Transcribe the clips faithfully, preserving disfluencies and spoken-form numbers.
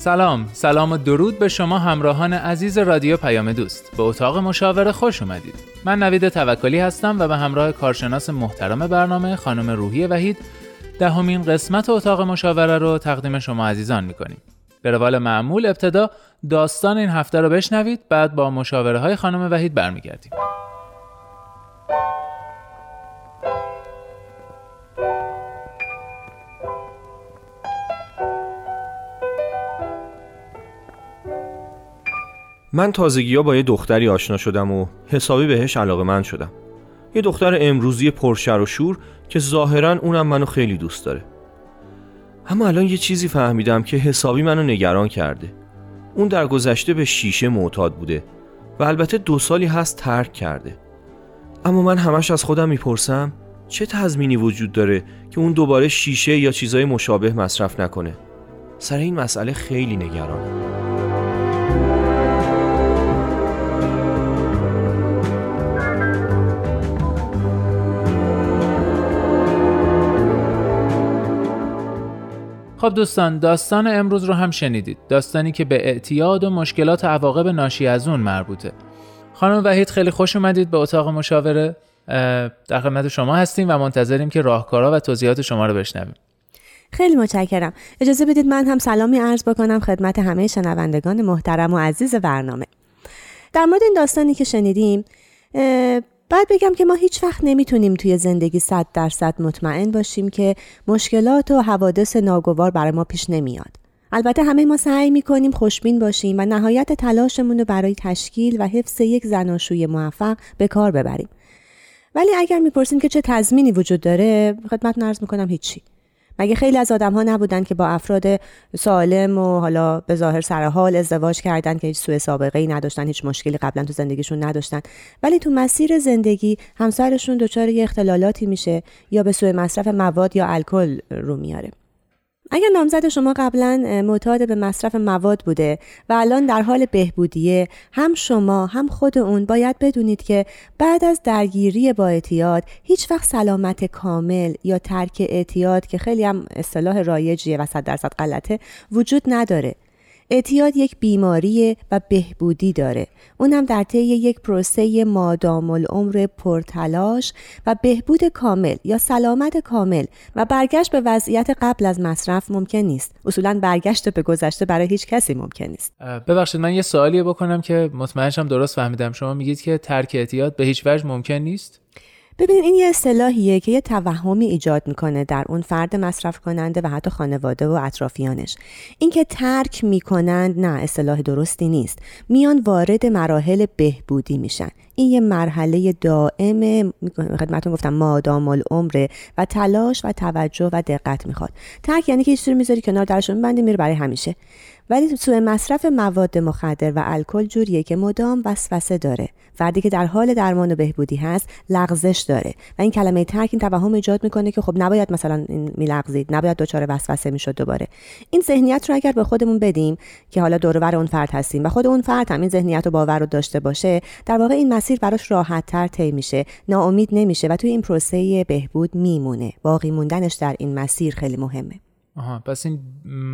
سلام، سلام و درود به شما همراهان عزیز رادیو پیام دوست. به اتاق مشاوره خوش اومدید. من نوید توکلی هستم و به همراه کارشناس محترم برنامه خانم روحی وحید دهمین قسمت اتاق مشاوره رو تقدیم شما عزیزان می‌کنیم. به روال معمول ابتدا داستان این هفته رو بشنوید، بعد با مشاوره‌های خانم وحید برمیگردیم. من تازگی‌ها با یه دختری آشنا شدم و حسابی بهش علاقه‌مند شدم. یه دختر امروزی پرشر و شور که ظاهراً اونم منو خیلی دوست داره. اما الان یه چیزی فهمیدم که حسابی منو نگران کرده. اون در گذشته به شیشه معتاد بوده و البته دو سالی هست ترک کرده. اما من همش از خودم میپرسم چه تضمینی وجود داره که اون دوباره شیشه یا چیزای مشابه مصرف نکنه. سر این مسئله خیلی نگرانم. خب دوستان، داستان امروز رو هم شنیدید، داستانی که به اعتیاد و مشکلات عواقب ناشی از اون مربوطه. خانم وحید خیلی خوش اومدید به اتاق مشاوره. در خدمت شما هستیم و منتظریم که راهکارها و توضیحات شما رو بشنویم. خیلی متشکرم. اجازه بدید من هم سلامی عرض بکنم خدمت همه شنوندگان محترم و عزیز برنامه. در مورد این داستانی که شنیدیم باید بگم که ما هیچ وقت نمیتونیم توی زندگی صد درصد مطمئن باشیم که مشکلات و حوادث ناگوار برای ما پیش نمیاد. البته همه ما سعی میکنیم خوشبین باشیم و نهایت تلاشمون رو برای تشکیل و حفظ یک زناشوی موفق به کار ببریم. ولی اگر میپرسیم که چه تضمینی وجود داره، خدمتتون عرض میکنم هیچی. مگه خیلی از آدم‌ها نبودن که با افراد سالم و حالا به ظاهر سر حال ازدواج کردن که هیچ سوء سابقه‌ای نداشتن، هیچ مشکلی قبلا تو زندگیشون نداشتن، ولی تو مسیر زندگی همسرشون دچار یه اختلالاتی میشه یا به سوء مصرف مواد یا الکل رو میاره. اگر نامزد شما قبلا معتاد به مصرف مواد بوده و الان در حال بهبودیه، هم شما هم خود اون باید بدونید که بعد از درگیری با اعتیاد هیچ وقت سلامت کامل یا ترک اعتیاد که خیلی هم اصطلاح رایجیه و صد درصد غلطه وجود نداره. اعتیاد یک بیماریه و بهبودی داره. اون هم در طی یک پروسه مادام العمر پرتلاش و بهبود کامل یا سلامت کامل و برگشت به وضعیت قبل از مصرف ممکن نیست. اصولاً برگشت به گذشته برای هیچ کسی ممکن نیست. ببخشید من یه سوالی بکنم که مطمئنشم درست فهمیدم. شما میگید که ترک اعتیاد به هیچ وجه ممکن نیست؟ ببینید این یه اصطلاحیه که یه توهمی ایجاد میکنه در اون فرد مصرف کننده و حتی خانواده و اطرافیانش. این که ترک میکنند نه، اصطلاح درستی نیست. میان وارد مراحل بهبودی میشن. این یه مرحله دائم، خدمتتون گفتم مادام العمر و تلاش و توجه و دقت میخواد. ترک یعنی که یه چیزی میذاری کنار، درشو میبندی، میره برای همیشه. ولی سوء مصرف مواد مخدر و الکل جوریه که مدام وسوسه داره. فردی که در حال درمان و بهبودی هست لغزش داره و این کلمه ترک این توهم ایجاد میکنه که خب نباید مثلا میلغزید، نباید دچار وسوسه میشد دوباره. این ذهنیت رو اگر به خودمون بدیم که حالا دور و بر اون فرد هستیم و خود اون فرد هم این ذهنیت و باور رو داشته باشه، در واقع این مسیر براش راحت تر طی میشه، ناامید نمیشه و توی این پروسه بهبود میمونه. باقی موندنش در این مسیر خیلی مهمه. آها، پس این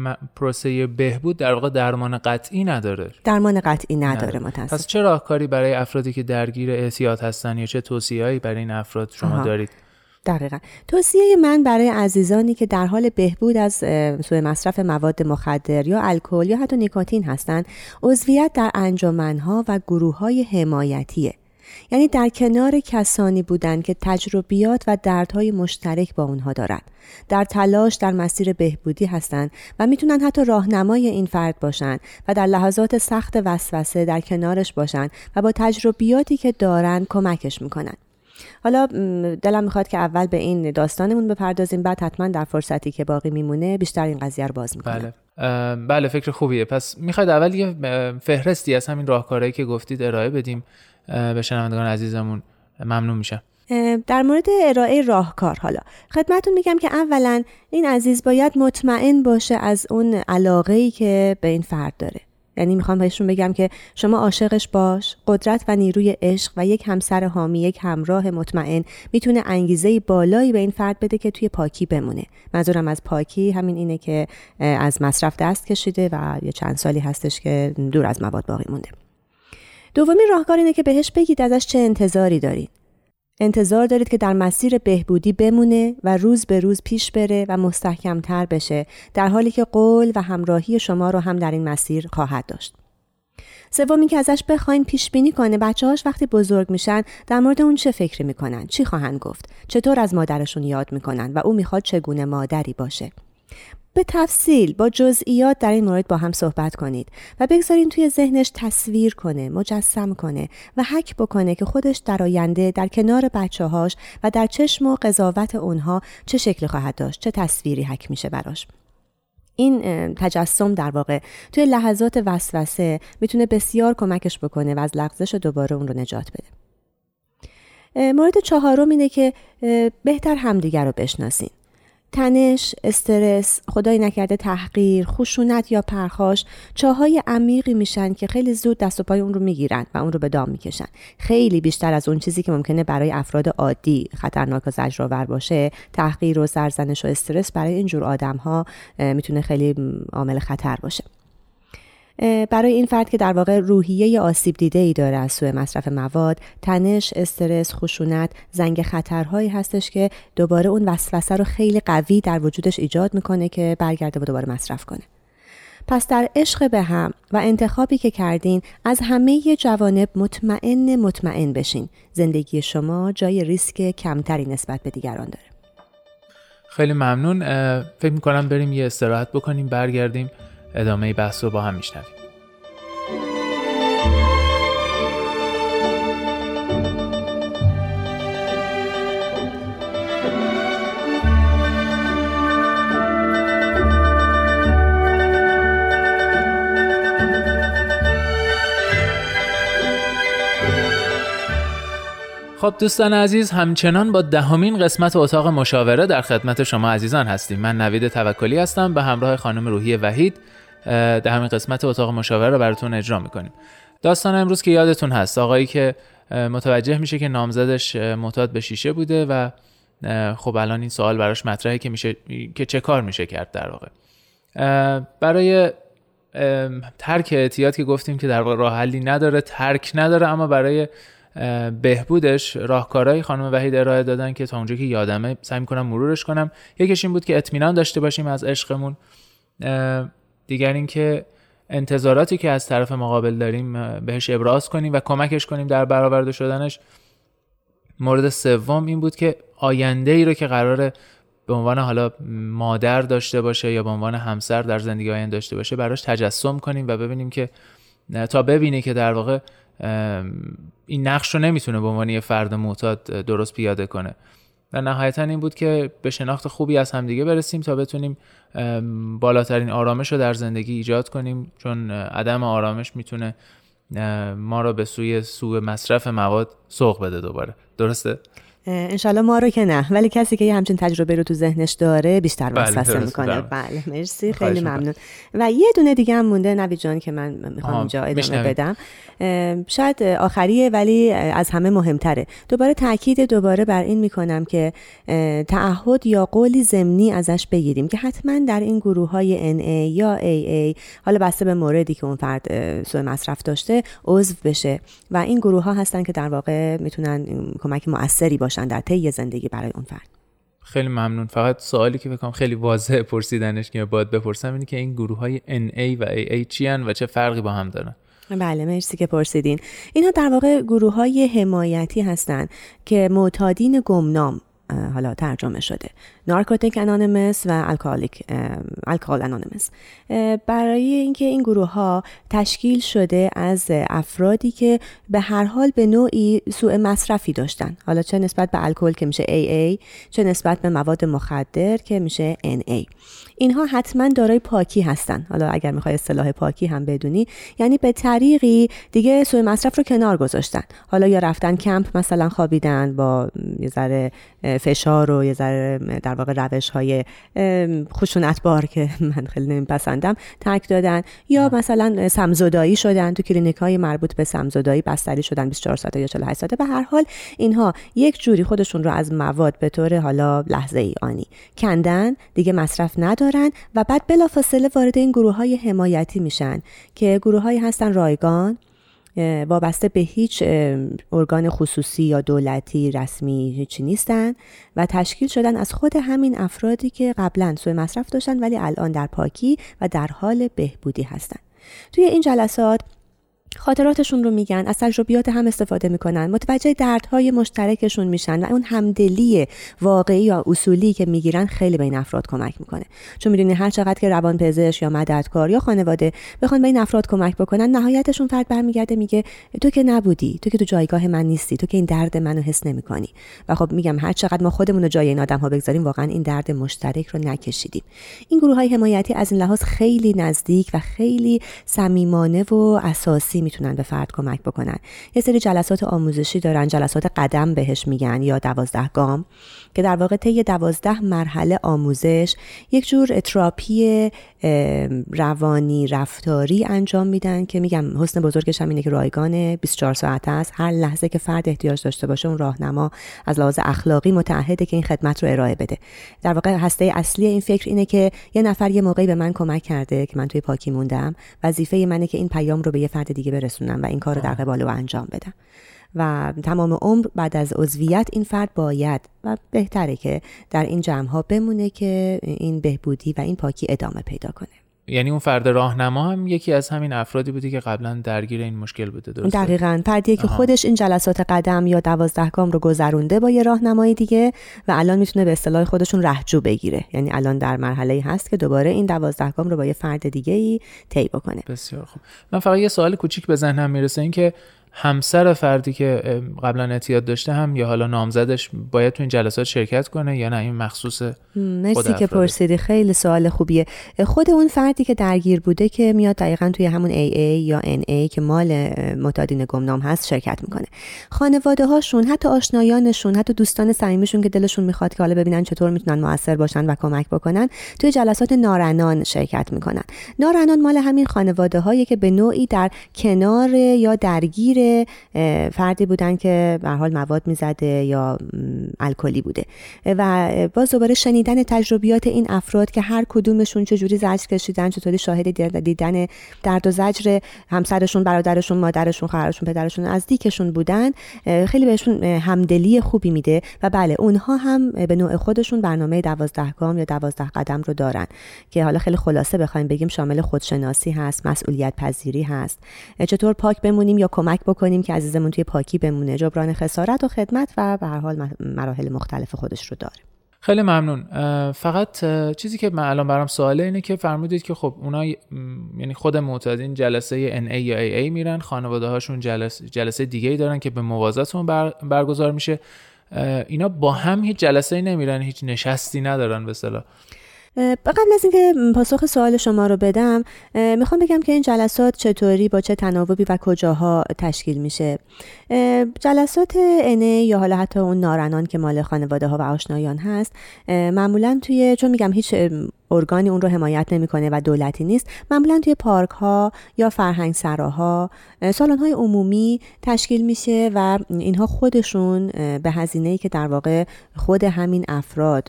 م... پروسه بهبود در واقع درمان قطعی نداره. درمان قطعی نداره متأسفانه. پس چه راهکاری برای افرادی که درگیر اعتیاد هستن یا چه توصیه‌ای برای این افراد شما آها. دارید؟ دقیقاً. توصیه من برای عزیزانی که در حال بهبود از سوء مصرف مواد مخدر یا الکل یا حتی نیکوتین هستن، عضویت در انجمن‌ها و گروه‌های حمایتیه. یعنی در کنار کسانی بودن که تجربیات و دردهای مشترک با اونها دارند، در تلاش در مسیر بهبودی هستند و میتونن حتی راهنمای این فرد باشن و در لحظات سخت وسوسه در کنارش باشن و با تجربیاتی که دارن کمکش میکنن. حالا دلم میخواد که اول به این داستانمون بپردازیم، بعد حتما در فرصتی که باقی میمونه بیشتر این قضیه رو باز میکنم. بله. بله فکر خوبیه. پس میخواید اول یه فهرستی از همین راهکارهایی که گفتید ارائه بدیم به شنوندگان عزیزمون، ممنون میشم. در مورد ارائه راهکار حالا خدمتتون میگم که اولا این عزیز باید مطمئن باشه از اون علاقه‌ای که به این فرد داره، یعنی میخوام بهشون بگم که شما عاشقش باش. قدرت و نیروی عشق و یک همسر حامی، یک همراه مطمئن میتونه انگیزه بالایی به این فرد بده که توی پاکی بمونه. منظورم از پاکی همین اینه که از مصرف دست کشیده و یه چند سالی هستش که دور از مواد باقی مونده. دومین راهکار اینه که بهش بگید ازش چه انتظاری دارید. انتظار دارید که در مسیر بهبودی بمونه و روز به روز پیش بره و مستحکم‌تر بشه، در حالی که قول و همراهی شما رو هم در این مسیر خواهد داشت. سوم این که ازش بخواین پیش بینی کنه بچه‌هاش وقتی بزرگ میشن در مورد اون چه فکری میکنن، چی خواهند گفت، چطور از مادرشون یاد میکنن و او میخواد چگونه مادری باشه. به تفصیل با جزئیات در این مورد با هم صحبت کنید و بگذارین توی ذهنش تصویر کنه، مجسم کنه و حک بکنه که خودش در آینده در کنار بچه‌هاش و در چشم و قضاوت اونها چه شکلی خواهد داشت، چه تصویری حک میشه براش. این تجسم در واقع توی لحظات وسوسه میتونه بسیار کمکش بکنه و از لغزش دوباره اون رو نجات بده. مورد چهارم اینه که بهتر همدیگر رو بشناسین. تنش، استرس، خدای نکرده تحقیر، خشونت یا پرخاش چاهای عمیقی میشن که خیلی زود دست و پای اون رو میگیرن و اون رو به دام میکشن. خیلی بیشتر از اون چیزی که ممکنه برای افراد عادی خطرناک و زجرآور باشه، تحقیر و سرزنش و استرس برای اینجور آدم ها میتونه خیلی عامل خطر باشه. برای این فرد که در واقع روحیه آسیب دیده ای داره از سوء مصرف مواد، تنش، استرس، خشونت، زنگ خطرهایی هستش که دوباره اون وسوسه رو خیلی قوی در وجودش ایجاد میکنه که برگرده و دوباره مصرف کنه. پس در عشق به هم و انتخابی که کردین از همه جوانب مطمئن مطمئن بشین. زندگی شما جای ریسک کمتری نسبت به دیگران داره. خیلی ممنون. فکر میکنم بریم یه استراحت بکنیم، برگردیم ادامه بحث رو با هم میشنویم. خب دوستان عزیز، همچنان با دهمین قسمت اتاق مشاوره در خدمت شما عزیزان هستیم. من نوید توکلی هستم به همراه خانم روحی وحید. در همین قسمت اتاق مشاوره رو براتون اجرا میکنیم. داستان امروز که یادتون هست، آقایی که متوجه میشه که نامزدش معتاد به شیشه بوده و خب الان این سوال براش مطرحه که میشه که چه کار میشه کرد. در واقع برای ترک اعتیاد که گفتیم که در واقع راه حلی نداره، ترک نداره، اما برای بهبودش راهکارهای خانم وحید ارائه دادن که تا اونجایی که یادمه سعی میکنم مرورش کنم. یکیش این بود که اطمینان داشته باشیم از عشقمون، دیگر این که انتظاراتی که از طرف مقابل داریم بهش ابراز کنیم و کمکش کنیم در برآورده شدنش. مورد سوم این بود که آینده ای رو که قراره به عنوان حالا مادر داشته باشه یا به عنوان همسر در زندگی آینده داشته باشه براش تجسم کنیم و ببینیم که تا ببینه که در واقع این نقش رو نمیتونه به عنوان یه فرد معتاد درست پیاده کنه. و نهایتاً این بود که به شناخت خوبی از همدیگه برسیم تا بتونیم بالاترین آرامش رو در زندگی ایجاد کنیم، چون عدم آرامش میتونه ما رو به سوی سوء مصرف مواد سوق بده دوباره. درسته؟ انشالله ما رو که نه، ولی کسی که یه همچین تجربه رو تو ذهنش داره بیشتر وسوسه میکنه. بله مرسی، خیلی ممنون. و یه دونه دیگه هم مونده نوید جان که من میخوام اینجا ادامه بدم، شاید آخریه ولی از همه مهمتره. دوباره تاکید دوباره بر این میکنم که تعهد یا قولی ضمنی ازش بگیریم که حتما در این گروه های ان ای یا ای ای، حالا بسته به موردی که اون فرد سوء مصرف داشته، عضو بشه و این گروه ها هستن که در واقع میتونن کمک مؤثری باشه در طی زندگی برای اون فرد. خیلی ممنون. فقط سوالی که بکنم خیلی واضحه پرسیدنش که باید بپرسم اینه که این گروه های ان ای و ای ای چی هن و چه فرقی با هم دارن؟ بله مرسی که پرسیدین. اینا در واقع گروه های حمایتی هستن که معتادین گمنام حالا ترجمه شده، نارکوتیک انانیمس و الکالیک الکال انانیمس. برای اینکه این گروه ها تشکیل شده از افرادی که به هر حال به نوعی سوء مصرفی داشتن، حالا چه نسبت به الکل که میشه ای ای، چه نسبت به مواد مخدر که میشه ان ای. اینها حتما دارای پاکی هستن. حالا اگر میخوای اصطلاح پاکی هم بدونی، یعنی به طریقی دیگه سوء مصرف رو کنار گذاشتن، حالا یا رفتن کمپ مثلا خوابیدن با یه ذره فشار و یه ذره در واقع روش‌های خشونتبار که من خیلی نمیپسندم ترک دادن، یا مثلا سمزدایی شدن، تو کلینیک‌های مربوط به سمزدایی بستری شدن بیست و چهار ساعته یا چهل و هشت ساعته. به هر حال اینها یک جوری خودشون رو از مواد به طور حالا لحظه‌ای آنی کندن، دیگه مصرف ندارن و بعد بلافاصله وارد این گروه‌های حمایتی میشن که گروه‌هایی هستن رایگان، وابسته به هیچ ارگان خصوصی یا دولتی رسمی هیچی نیستن و تشکیل شدن از خود همین افرادی که قبلا سوء مصرف داشتن ولی الان در پاکی و در حال بهبودی هستن. توی این جلسات خاطراتشون رو میگن، از تجربیات هم استفاده میکنن، متوجه دردهای مشترکشون میشن و اون همدلی واقعی یا اصولی که میگیرن خیلی به این افراد کمک میکنه. چون میدونی هر چقدر که روانپزشک یا مددکار یا خانواده بخوان به این افراد کمک بکنن، نهایتشون فرد برمیگرده میگه تو که نبودی، تو که تو جایگاه من نیستی، تو که این درد منو حس نمیکنی. و خب میگم هر چقدر ما خودمون رو جای این آدم‌ها بگذاریم، واقعا این درد مشترک رو نکشیدیم. این گروه‌های حمایتی از این لحاظ خیلی نزدیک و خیلی صمیمانه و اساسی میتونن به فرد کمک بکنن. یه سری جلسات آموزشی دارن، جلسات قدم بهش میگن یا دوازده گام، که در واقع طی دوازده مرحله آموزش یک جور تراپی روانی رفتاری انجام میدن که میگم حسن بزرگش هم اینه که رایگانه، بیست و چهار ساعته است. هر لحظه که فرد احتیاج داشته باشه اون راهنما از لحاظ اخلاقی متعهده که این خدمت رو ارائه بده. در واقع هسته اصلی این فکر اینه که یه نفر یه موقعی به من کمک کرده که من توی پاکی موندم، وظیفه منه که این پیام رو به یه فرد دیگه برسونم و این کار رو در قبال او انجام بدم. و تمام عمر بعد از عضویت این فرد باید و بهتره که در این جمع‌ها بمونه که این بهبودی و این پاکی ادامه پیدا کنه. یعنی اون فرد راهنما هم یکی از همین افرادی بوده که قبلا درگیر این مشکل بوده، درسته؟ دقیقاً، فردیه که خودش این جلسات قدم یا دوازده گام رو گذرونده با یه راهنمای دیگه و الان میتونه به اصطلاح خودشون رهجو بگیره، یعنی الان در مرحله‌ای هست که دوباره این دوازده گام رو با یه فرد دیگه‌ای طی بکنه. بسیار خوب. من فقط یه سوال کوچیک به ذهنم میرسه، این که همسر فردی که قبلا اعتیاد داشته هم یا حالا نامزدش باید تو این جلسات شرکت کنه یا نه این مخصوص خود افراد؟ که پرسیدی خیلی سوال خوبیه. خود اون فردی که درگیر بوده که میاد دقیقاً توی همون ای ای یا ان ای که مال معتادین گمنام هست شرکت میکنه. خانواده هاشون، حتی آشنایانشون، حتی دوستان صمیمیشون که دلشون میخواد که حالا ببینن چطور میتونن موثر باشن و کمک بکنن، توی جلسات نارنان شرکت میکنن. نارنان مال همین خانواده‌هایی که به نوعی در کنار یا درگیر فردی بودن که به هر حال مواد میزده یا الکلی بوده و باز دوباره شنیدن تجربیات این افراد که هر کدومشون چجوری زجر کشیدن، چطوری شاهد دیدن درد و زجر همسرشون، برادرشون، مادرشون، خواهرشون، پدرشون، نزدیکشون بودن، خیلی بهشون همدلی خوبی میده. و بله اونها هم به نوع خودشون برنامه دوازده گام یا دوازده قدم رو دارن که حالا خیلی خلاصه بخوایم بگیم شامل خودشناسی هست، مسئولیت پذیری هست، چطور پاک بمونیم یا کمک کنیم که عزیزمون توی پاکی بمونه، جبران خسارت و خدمت و به هر حال مراحل مختلف خودش رو داره. خیلی ممنون. فقط چیزی که من الان برام سواله اینه که فرمودید که خب اونا یعنی خود معتادین جلسه ان ای یا ای ای میرن، خانواده هاشون جلسه جلسه دیگه‌ای دارن که به موازاتون بر، برگزار میشه. اینا با هم هیچ جلسه‌ای نمیرن، هیچ نشستی ندارن به اصطلاح. قبل از اینکه پاسخ سوال شما رو بدم میخوام بگم که این جلسات چطوری، با چه تناوبی و کجاها تشکیل میشه. جلسات ان ای یا حالا حتی اون نارنان که مال خانواده ها و آشنایان هست معمولا توی، چون میگم هیچ ارگانی اون رو حمایت نمیکنه و دولتی نیست، معمولا توی پارک ها یا فرهنگ سراها، سالن های عمومی تشکیل میشه و اینها خودشون به هزینه‌ای که در واقع خود همین افراد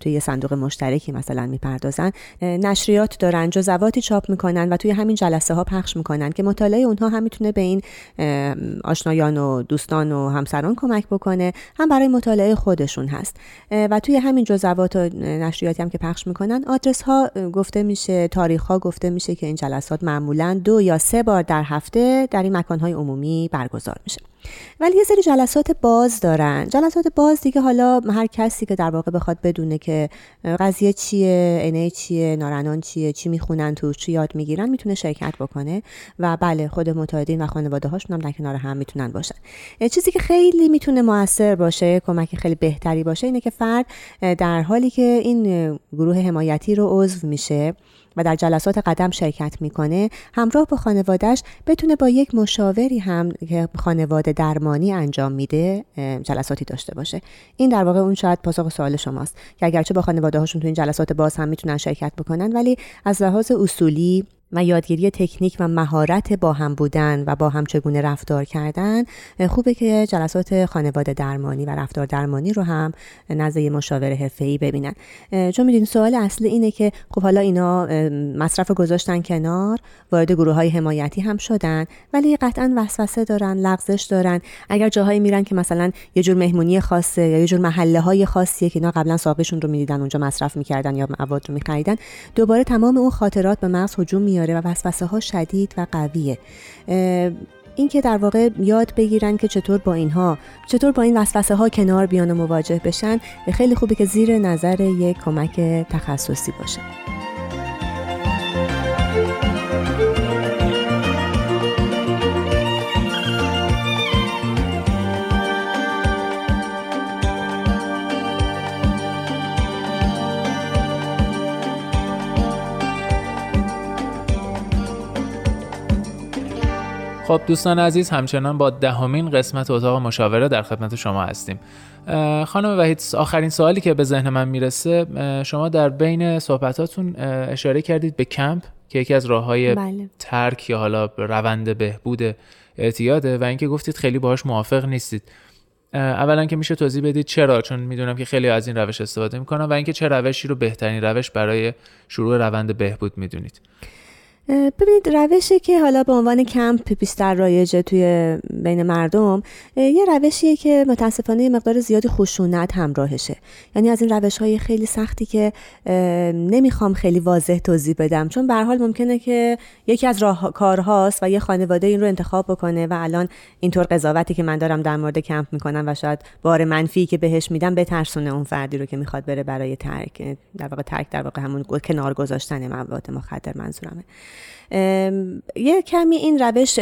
توی یه صندوق مشترکی مثلا میپردازن، نشریات دارن، جزواتی چاپ میکنن و توی همین جلسه ها پخش میکنن که مطالعه اونها هم میتونه به این آشنایان و دوستان و همسران کمک بکنه، هم برای مطالعه خودشون هست. و توی همین جزوات و نشریاتی هم که پخش میکنن آدرس ها گفته میشه، تاریخ ها گفته میشه که این جلسات معمولا دو یا سه بار در هفته در این مکان های عمومی برگزار میشه. ولی یه سری جلسات باز دارن. جلسات باز دیگه حالا هر کسی که در واقع بخواد بدونه که قضیه چیه، انه چیه، نارنان چیه، چی میخونن توش، چی یاد میگیرن، میتونه شرکت بکنه و بله خود متعهدین و خانواده هاشون هم در کنار هم میتونن باشن. چیزی که خیلی میتونه موثر باشه، کمک خیلی بهتری باشه، اینه که فرد در حالی که این گروه حمایتی رو عضو میشه و در جلسات قدم شرکت میکنه، همراه با خانوادهش بتونه با یک مشاوری هم که خانواده درمانی انجام میده جلساتی داشته باشه. این در واقع اون شاید پاسخ سوال شماست که اگرچه با خانواده هاشون تو این جلسات باز هم میتونن شرکت بکنن، ولی از لحاظ اصولی و یادگیری تکنیک و مهارت با هم بودن و با هم چگونه رفتار کردن، خوبه که جلسات خانواده درمانی و رفتار درمانی رو هم نزد مشاور حرفه‌ای ببینن. چون میدونید سوال اصلی اینه که خب حالا اینا مصرف گذاشتن کنار، وارد گروه‌های حمایتی هم شدن، ولی قطعاً وسوسه دارن، لغزش دارن. اگر جاهایی میرن که مثلا یه جور مهمونی خاصه یا یه جور محله‌های خاصیه که اینا قبلا سابقشون رو می‌دیدن، اونجا مصرف می‌کردن یا مواد رو می‌خریدن، دوباره تمام اون خاطرات به مغز هجوم میاد و وسوسه ها شدید و قویه. این که در واقع یاد بگیرن که چطور با اینها، چطور با این وسوسه ها کنار بیان و مواجه بشن، خیلی خوبه که زیر نظر یک کمک تخصصی باشه. خب دوستان عزیز، همچنان با دهمین قسمت اتاق مشاوره در خدمت شما هستیم. خانم وحید، آخرین سوالی که به ذهن من میرسه، شما در بین صحبتاتون اشاره کردید به کمپ که یکی از راه‌های بله. ترک یا حالا روند بهبود اعتیاده و اینکه گفتید خیلی باهاش موافق نیستید. اولا که میشه توضیح بدید چرا؟ چون میدونم که خیلی از این روش استفاده میکنن و اینکه چه روشی رو بهترین روش برای شروع روند بهبود میدونید. ببینید روشی که حالا به عنوان کمپ بیشتر رایجه توی بین مردم، یه روشیه که متاسفانه یه مقدار زیادی خشونت همراهشه. یعنی از این روش‌های خیلی سختی که نمیخوام خیلی واضح توضیح بدم، چون به هر حال ممکنه که یکی از راهکارهاست و یه خانواده این رو انتخاب بکنه و الان اینطور قضاوتی که من دارم در مورد کمپ میکنم و شاید بار منفی که بهش میدم بترسونه اون فردی رو که میخواد بره برای ترک، در واقع ترک در واقع همون کنار گذاشتن مواد مخدر منظورمه. یه کمی این روش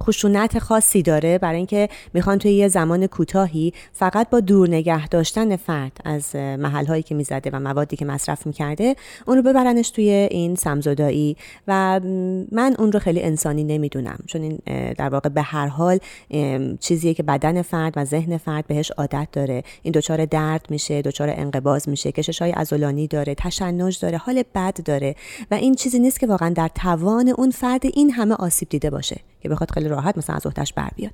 خشونت خاصی داره برای اینکه میخوان توی یه زمان کوتاهی فقط با دور نگه داشتن فرد از محلهایی که میزده و موادی که مصرف میکرده، اون رو ببرنش توی این سمزدایی و من اون رو خیلی انسانی نمیدونم، چون این در واقع به هر حال چیزیه که بدن فرد و ذهن فرد بهش عادت داره. این دچار درد میشه، دچار انقباض میشه، کشش‌های عضلانی داره، تشنج داره، حال بد داره و این چیزی نیست که واقعا در توان اون فرد این همه آسیب دیده باشه که بخواد خیلی راحت مثلا از عهده‌اش بر بیاد.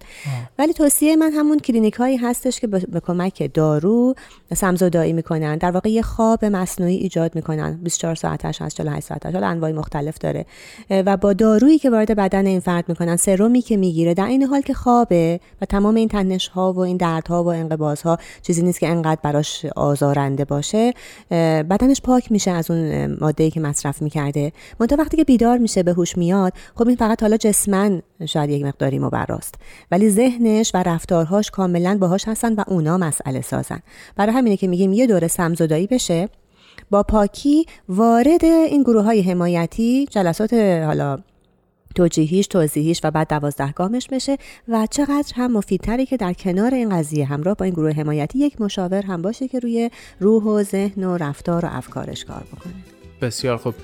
ولی توصیه من همون کلینیک هایی هستش که به کمک دارو سمزدایی میکنن، در واقع یه خواب مصنوعی ایجاد میکنن، بیست و چهار ساعتش هست، چهل و هشت ساعتش، حالا انواع مختلف داره و با دارویی که وارد بدن این فرد میکنن، سرمی که میگیره، در این حال که خوابه و تمام این تنش ها و این درد ها و انقباض ها چیزی نیست که انقدر براش آزارنده باشه، بدنش پاک میشه از اون ماده‌ای که مصرف میکرده. منتها وقتی که بیدار میشه، به هوش میاد، خب این فقط حالا جسمن شاید یک مقداری مبراست، ولی ذهنش و رفتارهاش کاملا باهاش هستن و اونا مسئله سازن. برای همینه که میگیم یه دوره سمزدایی بشه، با پاکی وارد این گروه های حمایتی، جلسات حالا توجیهیش، توضیحیش و بعد دوازدهگامش بشه و چقدر هم مفیدتره که در کنار این قضیه همراه با این گروه حمایتی یک مشاور هم باشه که روی روح و ذهن و رفتار و افکارش کار بکنه. بسیار خوب،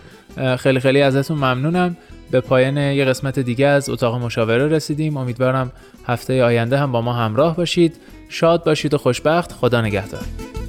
خیلی خیلی ازتون ممنونم. به پایان یه قسمت دیگه از اتاق مشاوره رسیدیم. امیدوارم هفته آینده هم با ما همراه باشید. شاد باشید و خوشبخت. خدا نگهدار.